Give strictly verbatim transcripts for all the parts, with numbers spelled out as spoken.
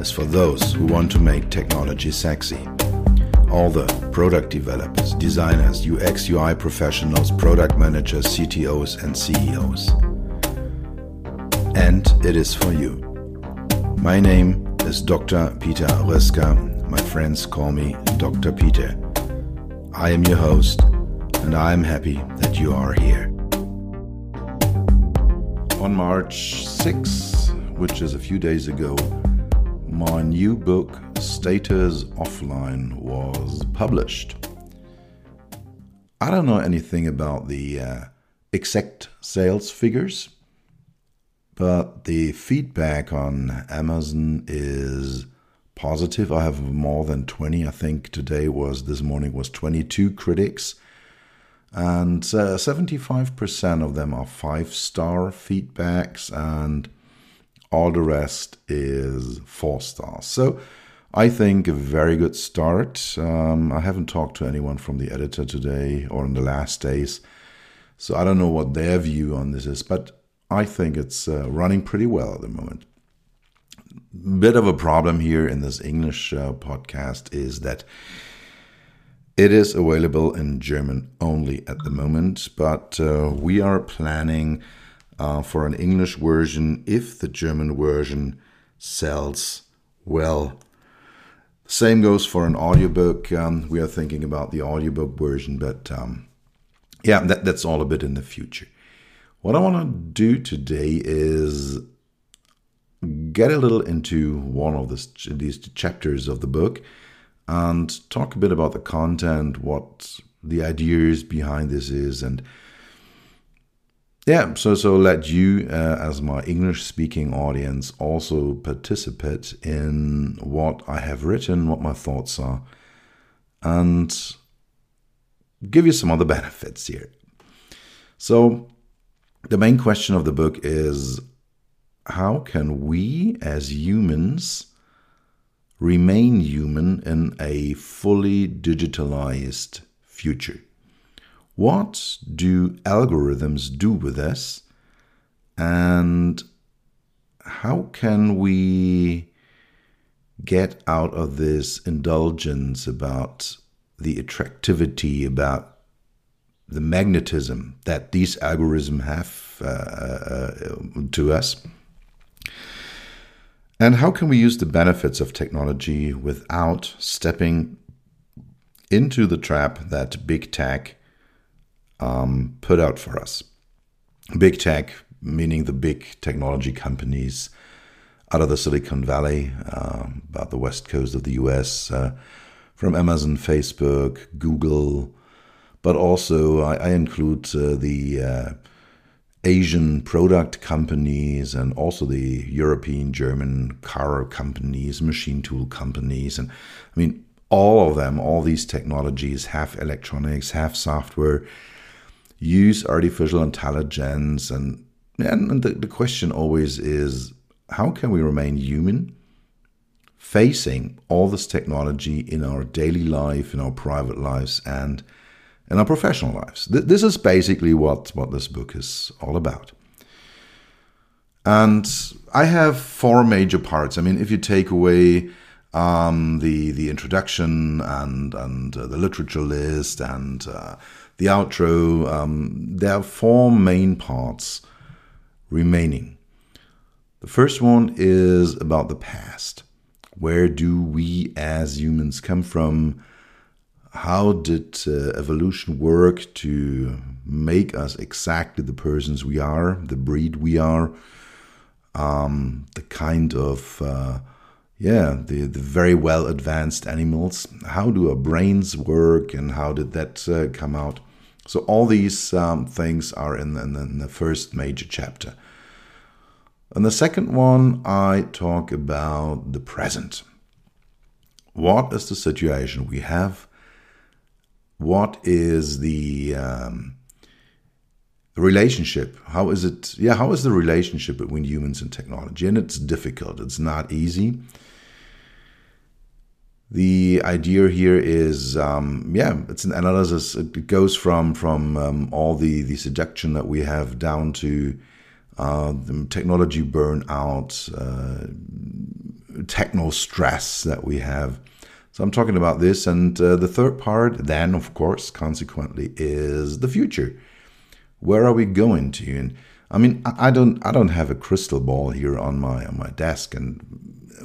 is for those who want to make technology sexy. All the product developers, designers, U X, U I professionals, product managers, C T Os and C E Os. And it is for you. My name is Doctor Peter Rössger. My friends call me Doctor Peter. I am your host and I am happy that you are here. On March sixth, which is a few days ago, my new book, Status Offline, was published. I don't know anything about the uh, exact sales figures, but the feedback on Amazon is positive. I have more than twenty. I think today was, this morning was twenty-two critics, and uh, seventy-five percent of them are five-star feedbacks, and all the rest is four stars. So I think a very good start. Um, I haven't talked to anyone from the editor today or in the last days, so I don't know what their view on this is, but I think it's uh, running pretty well at the moment. Bit of a problem here in this English uh, podcast is that it is available in German only at the moment, but uh, we are planning Uh, for an English version, if the German version sells well. Same goes for an audiobook. Um, we are thinking about the audiobook version, but um, yeah, that, that's all a bit in the future. What I want to do today is get a little into one of this, these chapters of the book and talk a bit about the content, what the ideas behind this is, and Yeah, so so let you, uh, as my English-speaking audience, also participate in what I have written, what my thoughts are, and give you some other benefits here. So the main question of the book is, how can we as humans remain human in a fully digitalized future? What do algorithms do with us, and how can we get out of this indulgence about the attractivity, about the magnetism that these algorithms have uh, uh, to us? And how can we use the benefits of technology without stepping into the trap that big tech Um, put out for us? Big tech, meaning the big technology companies out of the Silicon Valley, uh, about the west coast of the U S, uh, from Amazon, Facebook, Google, but also I, I include uh, the uh, Asian product companies and also the European, German car companies, machine tool companies. And I mean, all of them, all these technologies have electronics, have software, use artificial intelligence, and and the, the question always is, how can we remain human facing all this technology in our daily life, in our private lives, and in our professional lives? This is basically what, what this book is all about. And I have four major parts. I mean, if you take away um, the, the introduction and, and uh, the literature list and Uh, The outro, um, there are four main parts remaining. The first one is about the past. Where do we as humans come from? How did uh, evolution work to make us exactly the persons we are, the breed we are, um, the kind of, uh, yeah, the, the very well advanced animals? How do our brains work and how did that uh, come out? So all these um, things are in the, in the first major chapter. And the second one, I talk about the present. What is the situation we have? What is the um, relationship? How is it? Yeah, how is the relationship between humans and technology? And it's difficult. It's not easy. The idea here is, um, yeah, it's an analysis. It goes from from um, all the the seduction that we have down to uh, the technology burnout, uh, techno stress that we have. So I'm talking about this, and uh, the third part, then, of course, consequently, is the future. Where are we going to? And I mean, I, I don't, I don't have a crystal ball here on my on my desk, and.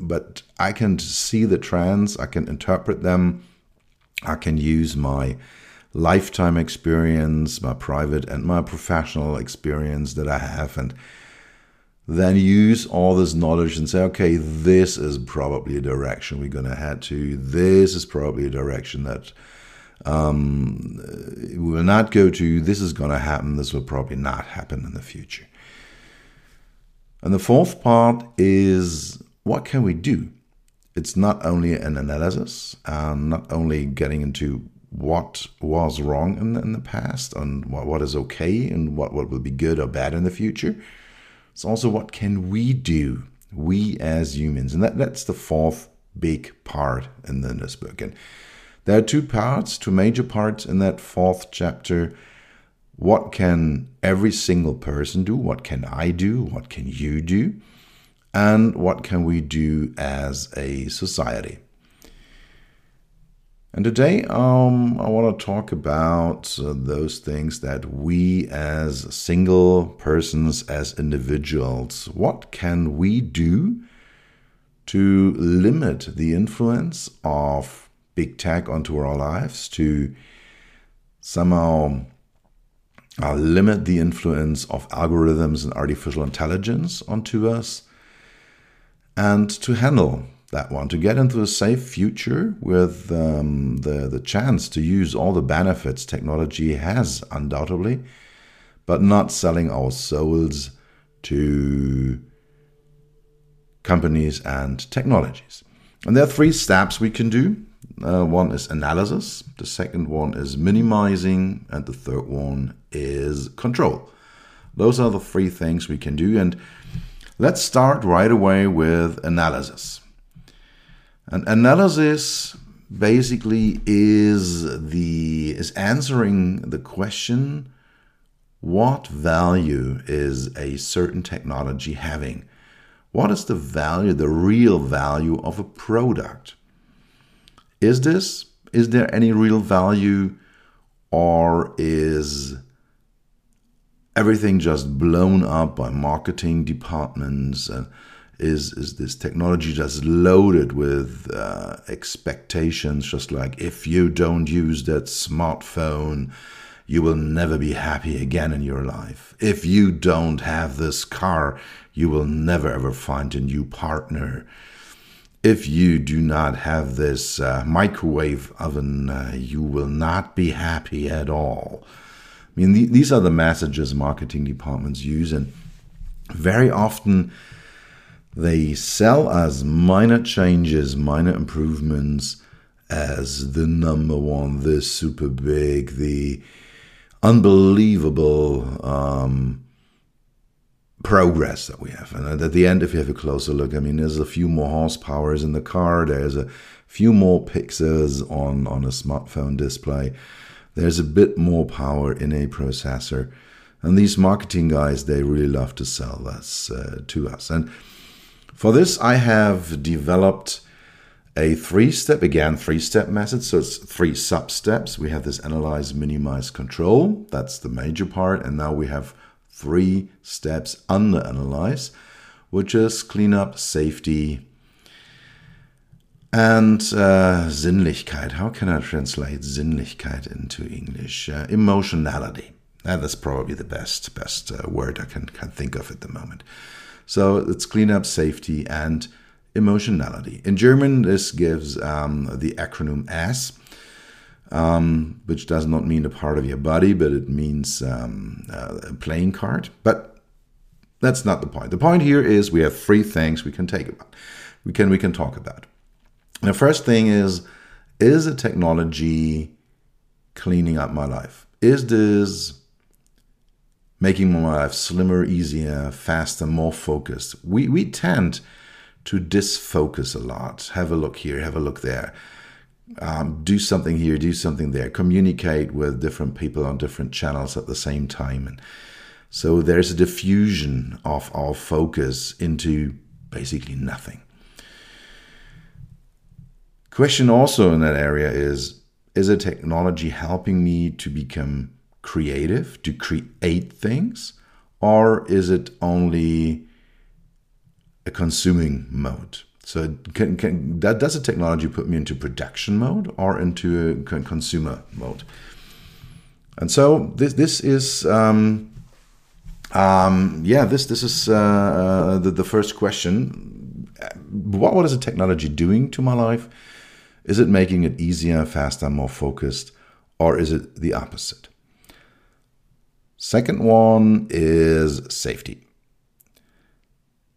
But I can see the trends, I can interpret them, I can use my lifetime experience, my private and my professional experience that I have, and then use all this knowledge and say, okay, this is probably a direction we're going to head to. This is probably a direction that um, we will not go to. This is going to happen. This will probably not happen in the future. And the fourth part is... what can we do? It's not only an analysis, um, not only getting into what was wrong in the, in the past and what, what is okay and what, what will be good or bad in the future. It's also what can we do, we as humans. And that, that's the fourth big part in, the, in this book. And there are two parts, two major parts in that fourth chapter. What can every single person do? What can I do? What can you do? And what can we do as a society? And today um, I want to talk about uh, those things that we as single persons, as individuals, what can we do to limit the influence of big tech onto our lives, to somehow uh, limit the influence of algorithms and artificial intelligence onto us, and to handle that one, to get into a safe future with um, the, the chance to use all the benefits technology has, undoubtedly, but not selling our souls to companies and technologies. And there are three steps we can do. Uh, one is analysis, the second one is minimizing, and the third one is control. Those are the three things we can do. And let's start right away with analysis. And analysis basically is the is answering the question, what value is a certain technology having? What is the value, the real value of a product? Is this, is there any real value, or is everything just blown up by marketing departments? Uh, is is this technology just loaded with uh, expectations? Just like, if you don't use that smartphone, you will never be happy again in your life. If you don't have this car, you will never ever find a new partner. If you do not have this uh, microwave oven, uh, you will not be happy at all. I mean, the, these are the messages marketing departments use, and very often they sell us minor changes, minor improvements as the number one, the super big, the unbelievable um, progress that we have. And at the end, if you have a closer look, I mean, there's a few more horsepowers in the car, there's a few more pixels on, on a smartphone display. There's a bit more power in a processor. And these marketing guys, they really love to sell us uh, to us. And for this, I have developed a three-step, again, three-step method. So it's three sub-steps. We have this analyze, minimize, control. That's the major part. And now we have three steps under analyze, which is cleanup, safety, and uh, Sinnlichkeit. How can I translate Sinnlichkeit into English? Uh, emotionality. Uh, that's probably the best best uh, word I can, can think of at the moment. So let's clean up safety and emotionality. In German, this gives um, the acronym S, um, which does not mean a part of your body, but it means um, uh, a playing card. But That's not the point. The point here is we have three things we can take about. We can we can talk about. And the first thing is, is a technology cleaning up my life? Is this making my life slimmer, easier, faster, more focused? We we tend to disfocus a lot. Have a look here, have a look there. Um, do something here, do something there. Communicate with different people on different channels at the same time. And so there's a diffusion of our focus into basically nothing. Question also in that area is, is a technology helping me to become creative, to create things? Or is it only a consuming mode? So can, can, that, does the technology put me into production mode or into a consumer mode? And so this this is, um, um, yeah, this this is uh, the, the first question. What, what is the technology doing to my life? Is it making it easier, faster, more focused? Or is it the opposite? Second one is safety.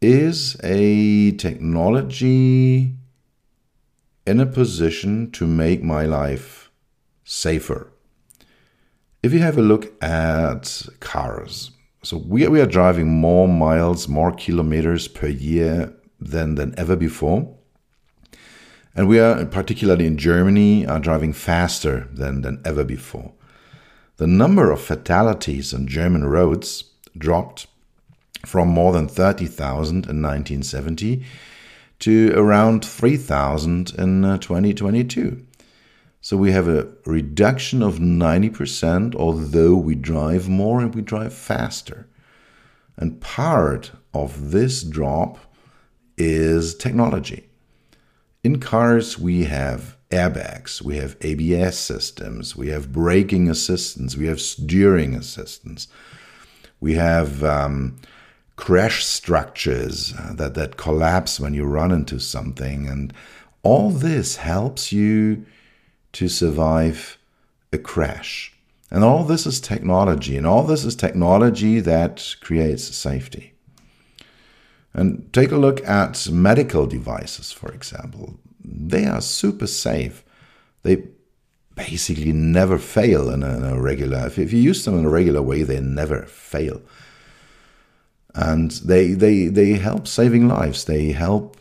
Is a technology in a position to make my life safer? If you have a look at cars, so we, we are driving more miles, more kilometers per year than, than ever before. And we are, particularly in Germany, are driving faster than, than ever before. The number of fatalities on German roads dropped from more than thirty thousand in nineteen seventy to around three thousand in twenty twenty-two. So we have a reduction of ninety percent, although we drive more and we drive faster. And part of this drop is technology. In cars, we have airbags, we have A B S systems, we have braking assistance, we have steering assistance, we have um, crash structures that, that collapse when you run into something. And all this helps you to survive a crash. And all this is technology. And all this is technology that creates safety. And take a look at medical devices, for example. They are super safe. They basically never fail in a, in a regular... If, if you use them in a regular way, they never fail. And they they they help saving lives. They help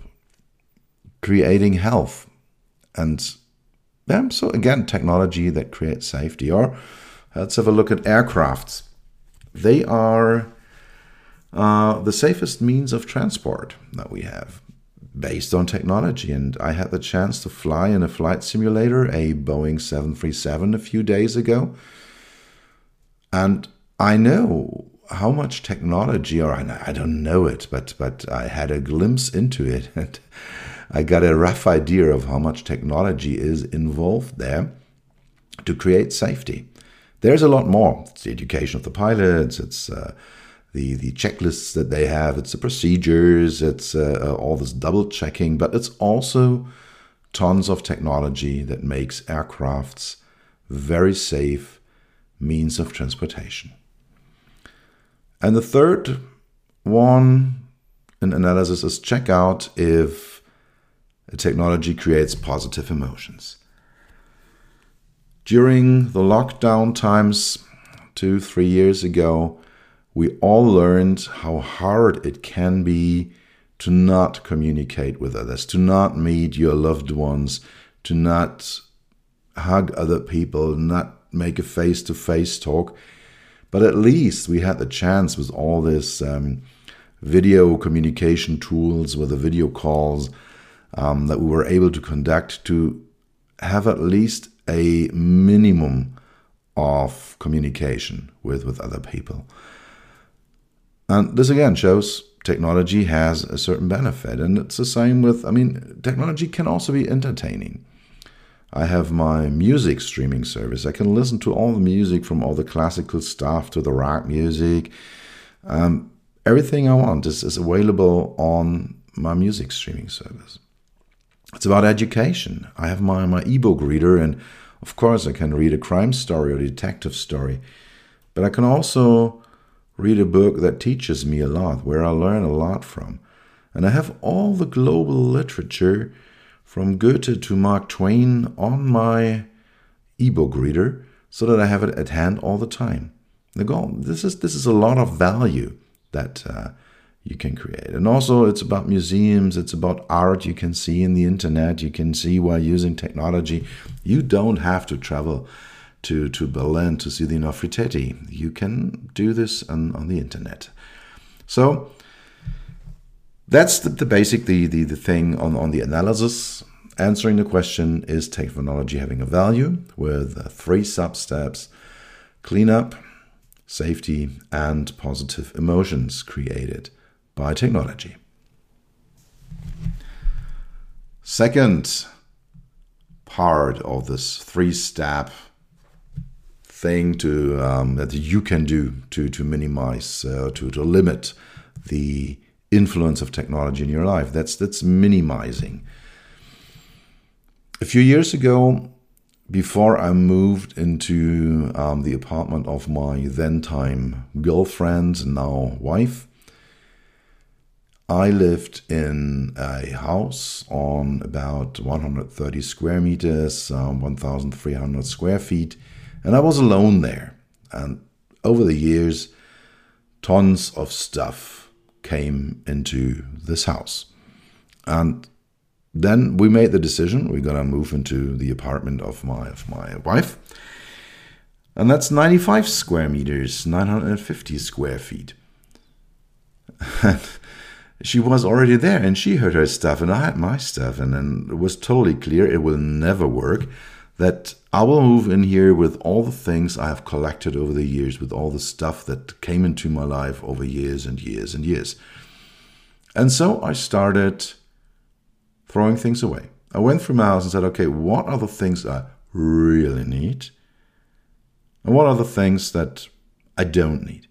creating health. And yeah, so again, technology that creates safety. Or let's have a look at aircrafts. They are uh, the safest means of transport that we have based on technology. And I had the chance to fly in a flight simulator, a Boeing seven thirty-seven, a few days ago. And I know... how much technology, or I don't know it, but but I had a glimpse into it, and I got a rough idea of how much technology is involved there to create safety. There's a lot more. It's the education of the pilots, it's uh, the, the checklists that they have, it's the procedures, it's uh, all this double-checking, but it's also tons of technology that makes aircrafts very safe means of transportation. And the third one in analysis is check out if a technology creates positive emotions. During the lockdown times two, three years ago, we all learned how hard it can be to not communicate with others, to not meet your loved ones, to not hug other people, not make a face-to-face talk. But at least we had the chance with all this um, video communication tools, with the video calls um, that we were able to conduct, to have at least a minimum of communication with, with other people. And this again shows technology has a certain benefit. And it's the same with, I mean, technology can also be entertaining. I have my music streaming service. I can listen to all the music, from all the classical stuff to the rock music. Um, everything I want is, is available on my music streaming service. It's about education. I have my, my e-book reader, and of course I can read a crime story or a detective story. But I can also read a book that teaches me a lot, where I learn a lot from. And I have all the global literature from Goethe to Mark Twain on my ebook reader so that I have it at hand all the time. The goal, this is this is a lot of value that uh, you can create. And also it's about museums, it's about art you can see in the internet, you can see while using technology. You don't have to travel to, to Berlin to see the Nefertiti. You can do this on, on the internet. So that's the, the basic, the, the, the thing on, on the analysis. Answering the question, is technology having a value? With three sub-steps: cleanup, safety, and positive emotions created by technology. Second part of this three-step thing to um, that you can do to, to minimize, uh, to, to limit the influence of technology in your life. That's that's minimizing. A few years ago, before I moved into um, the apartment of my then-time girlfriend, now wife, I lived in a house on about one hundred thirty square meters, um, one thousand three hundred square feet, and I was alone there. And over the years, tons of stuff came into this house. And then we made the decision, we're gonna move into the apartment of my of my wife. And that's ninety-five square meters, nine hundred fifty square feet. And she was already there and she heard her stuff and I had my stuff. And then it was totally clear it will never work, that I will move in here with all the things I have collected over the years, with all the stuff that came into my life over years and years and years. And so I started throwing things away. I went through my house and said, okay, what are the things I really need? And what are the things that I don't need?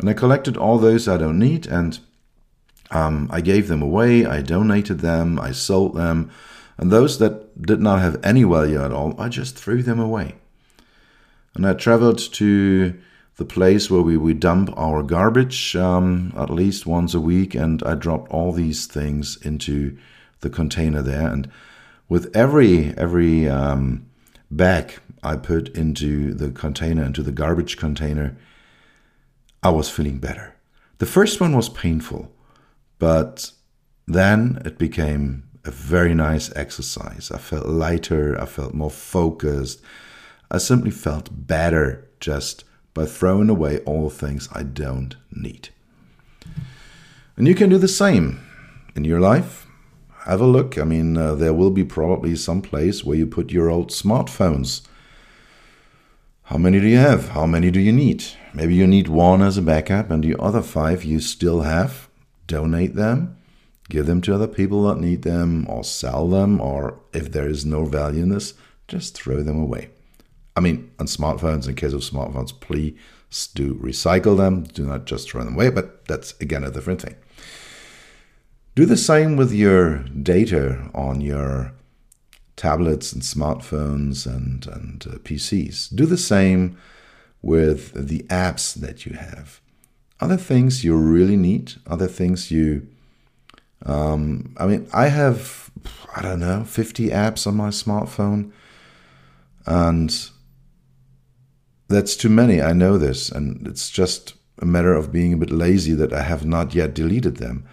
And I collected all those I don't need and um, I gave them away, I donated them, I sold them. And those that did not have any value at all, I just threw them away. And I traveled to the place where we, we dump our garbage um, at least once a week, and I dropped all these things into the container there, and with every every um, bag I put into the container, into the garbage container, I was feeling better. The first one was painful, but then it became a very nice exercise. I felt lighter, I felt more focused. I simply felt better just by throwing away all the things I don't need. And you can do the same in your life. Have a look. I mean, uh, there will be probably some place where you put your old smartphones. How many do you have? How many do you need? Maybe you need one as a backup and the other five you still have. Donate them, give them to other people that need them, or sell them, or if there is no value in this, just throw them away. I mean, on smartphones, in case of smartphones, please do recycle them. Do not just throw them away, but that's again a different thing. Do the same with your data on your tablets and smartphones and, and uh, P Cs. Do the same with the apps that you have. Are there things you really need? Are there things you... Um, I mean, I have, I don't know, fifty apps on my smartphone. And that's too many, I know this. And it's just a matter of being a bit lazy that I have not yet deleted them.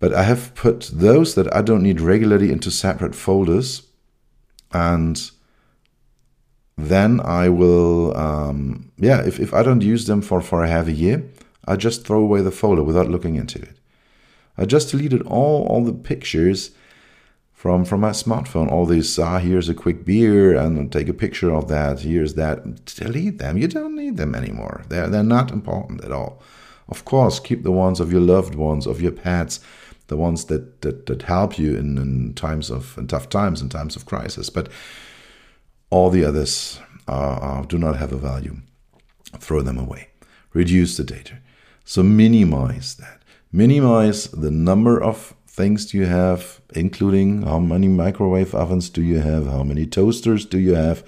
But I have put those that I don't need regularly into separate folders, and then I will, um, yeah, if, if I don't use them for, for a half a year, I just throw away the folder without looking into it. I just deleted all, all the pictures from, from my smartphone, all these, ah, here's a quick beer, and take a picture of that, here's that. Delete them, you don't need them anymore. They're, they're not important at all. Of course, keep the ones of your loved ones, of your pets, the ones that, that, that help you in, in times of in tough times, in times of crisis. But all the others are, are, do not have a value. Throw them away. Reduce the data. So minimize that. Minimize the number of things you have, including how many microwave ovens do you have, how many toasters do you have,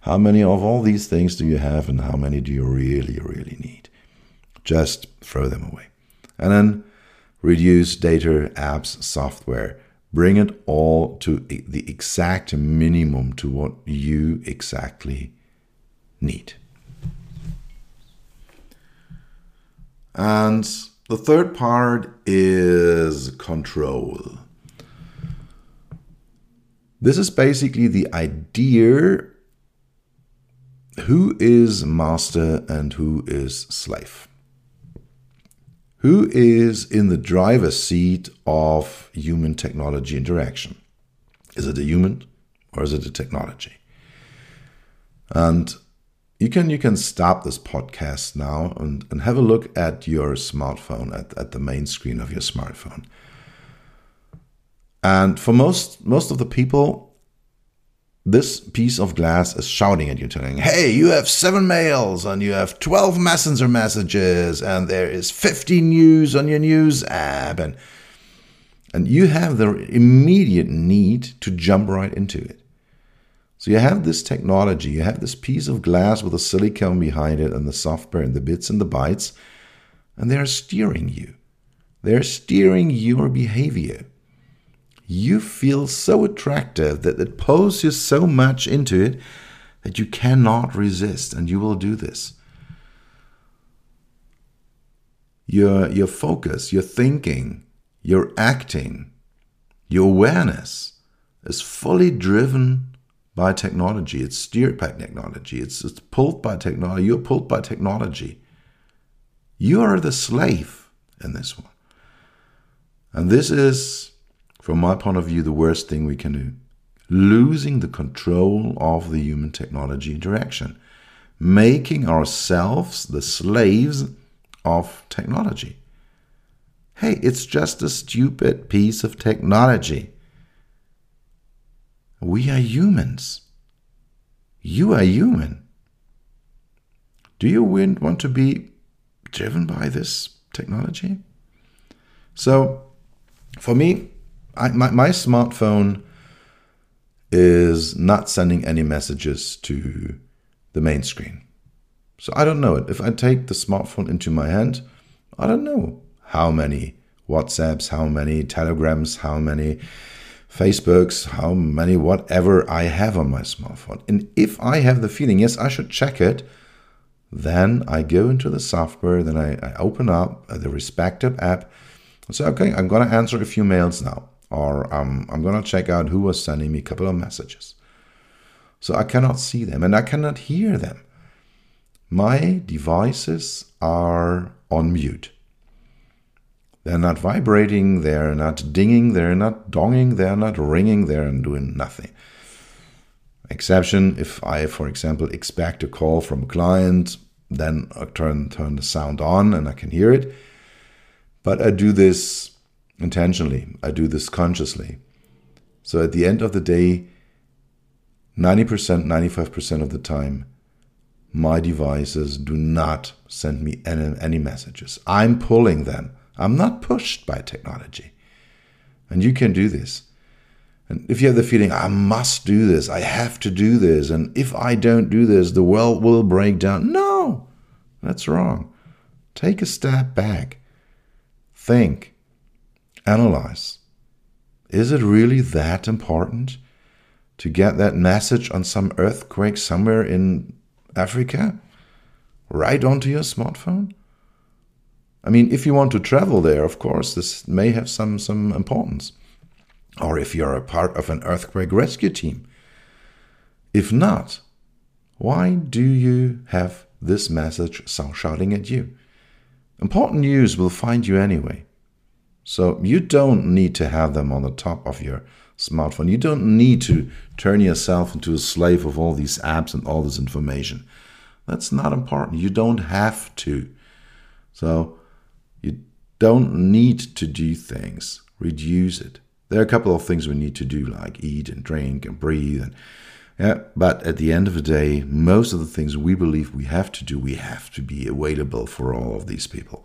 how many of all these things do you have, and how many do you really, really need. Just throw them away. And then reduce data, apps, software. Bring it all to the exact minimum to what you exactly need. And the third part is control. This is basically the idea who is master and who is slave. Who is in the driver's seat of human technology interaction? Is it a human or is it a technology? And you can you can stop this podcast now and, and have a look at your smartphone, at, at the main screen of your smartphone. And for most most of the people, this piece of glass is shouting at you, telling, hey, you have seven mails and you have twelve messenger messages and there is fifty news on your news app. And, and you have the immediate need to jump right into it. So you have this technology, you have this piece of glass with the silicon behind it and the software and the bits and the bytes, and they're steering you. They're steering your behavior. You feel so attractive that it pulls you so much into it that you cannot resist, and you will do this. Your, your focus, your thinking, your acting, your awareness is fully driven by technology. It's steered by technology. It's, it's pulled by technology. You're pulled by technology. You are the slave in this one. And this is, from my point of view, the worst thing we can do. Losing the control of the human technology interaction. Making ourselves the slaves of technology. Hey, it's just a stupid piece of technology. We are humans. You are human. Do you want to be driven by this technology? So, for me, I, my, my smartphone is not sending any messages to the main screen. So I don't know it. If I take the smartphone into my hand, I don't know how many WhatsApps, how many Telegrams, how many Facebooks, how many whatever I have on my smartphone. And if I have the feeling, yes, I should check it, then I go into the software, then I, I open up the respective app and say, okay, I'm going to answer a few mails now. Or um, I'm going to check out who was sending me a couple of messages. So I cannot see them and I cannot hear them. My devices are on mute. They're not vibrating, they're not dinging, they're not donging, they're not ringing, they're doing nothing. Exception, if I, for example, expect a call from a client, then I turn, turn the sound on and I can hear it. But I do this intentionally. I do this consciously. So at the end of the day, ninety percent, ninety-five percent of the time, my devices do not send me any, any messages. I'm pulling them. I'm not pushed by technology. And you can do this. And if you have the feeling, I must do this, I have to do this, and if I don't do this, the world will break down. No, that's wrong. Take a step back. Think. Analyze. Is it really that important to get that message on some earthquake somewhere in Africa right onto your smartphone? I mean, if you want to travel there, of course, this may have some, some importance. Or if you're a part of an earthquake rescue team. If not, why do you have this message so shouting at you? Important news will find you anyway. So you don't need to have them on the top of your smartphone. You don't need to turn yourself into a slave of all these apps and all this information. That's not important. You don't have to. So you don't need to do things. Reduce it. There are a couple of things we need to do, like eat and drink and breathe. And, yeah, but at the end of the day, most of the things we believe we have to do, we have to be available for all of these people.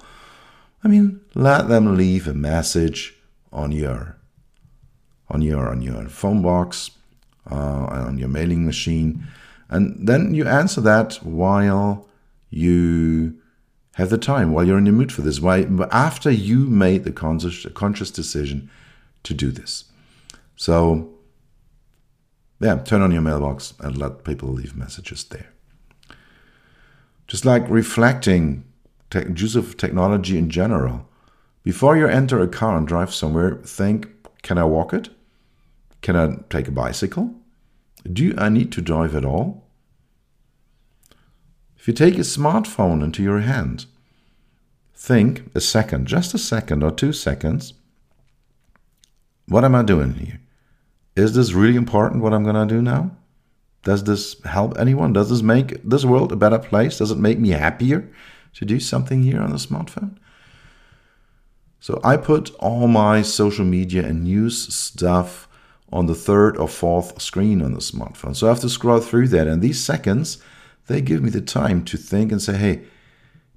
I mean, let them leave a message on your, on your, on your phone box, uh, on your mailing machine, and then you answer that while you Have the time while you're in the mood for this, why after you made the conscious, conscious decision to do this. So, yeah, turn on your mailbox and let people leave messages there. Just like reflecting tech, use of technology in general. Before you enter a car and drive somewhere, think, can I walk it? Can I take a bicycle? Do I need to drive at all? If you take a smartphone into your hand, think a second, just a second or two seconds, what am I doing here? Is this really important what I'm going to do now? Does this help anyone? Does this make this world a better place? Does it make me happier to do something here on the smartphone? So I put all my social media and news stuff on the third or fourth screen on the smartphone. So I have to scroll through that, and these seconds, they give me the time to think and say, hey,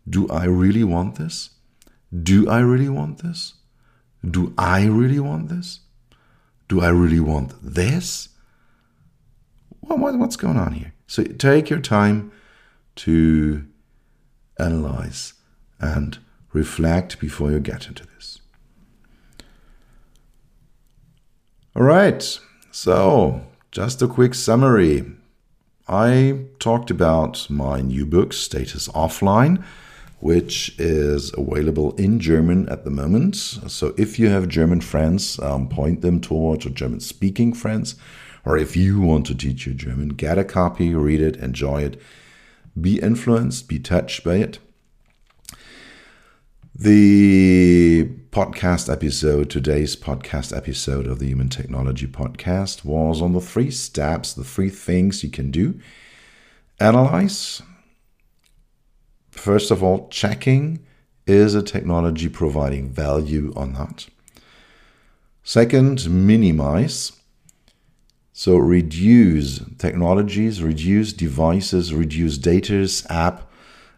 do I really want this? Do I really want this? Do I really want this? Do I really want this? Well, what, what's going on here? So take your time to analyze and reflect before you get into this. All right, so just a quick summary. I talked about my new book, Status Offline, which is available in German at the moment. So if you have German friends, um, point them towards your German-speaking friends. Or if you want to teach your German, get a copy, read it, enjoy it. Be influenced, be touched by it. The podcast episode, today's podcast episode of the Human Technology Podcast was on the three steps, the three things you can do. Analyze. First of all, checking, is a technology providing value or not? Second, minimize. So reduce technologies, reduce devices, reduce data's app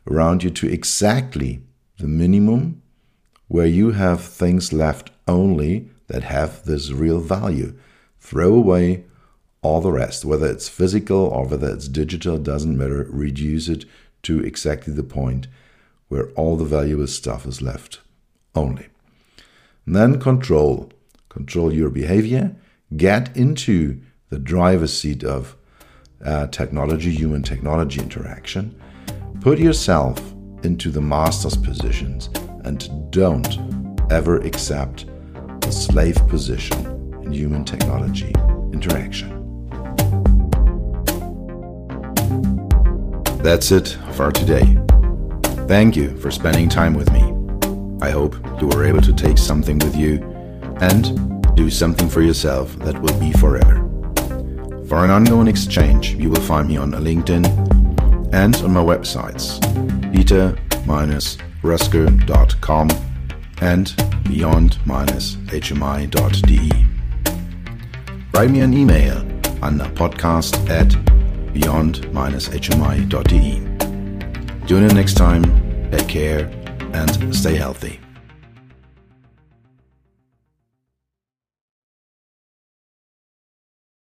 around you to exactly the minimum, where you have things left only that have this real value. Throw away all the rest, whether it's physical or whether it's digital, doesn't matter. Reduce it to exactly the point where all the valuable stuff is left only. And then control. Control your behavior. Get into the driver's seat of uh, technology, human technology interaction. Put yourself into the master's positions, and don't ever accept the slave position in human technology interaction. That's it for today. Thank you for spending time with me. I hope you were able to take something with you and do something for yourself that will be forever. For an ongoing exchange, you will find me on LinkedIn and on my websites, peter dash roessger dot com and beyond dash h m i dot d e. Write me an email under podcast at beyond dash h m i dot d e. Tune in next time, take care and stay healthy.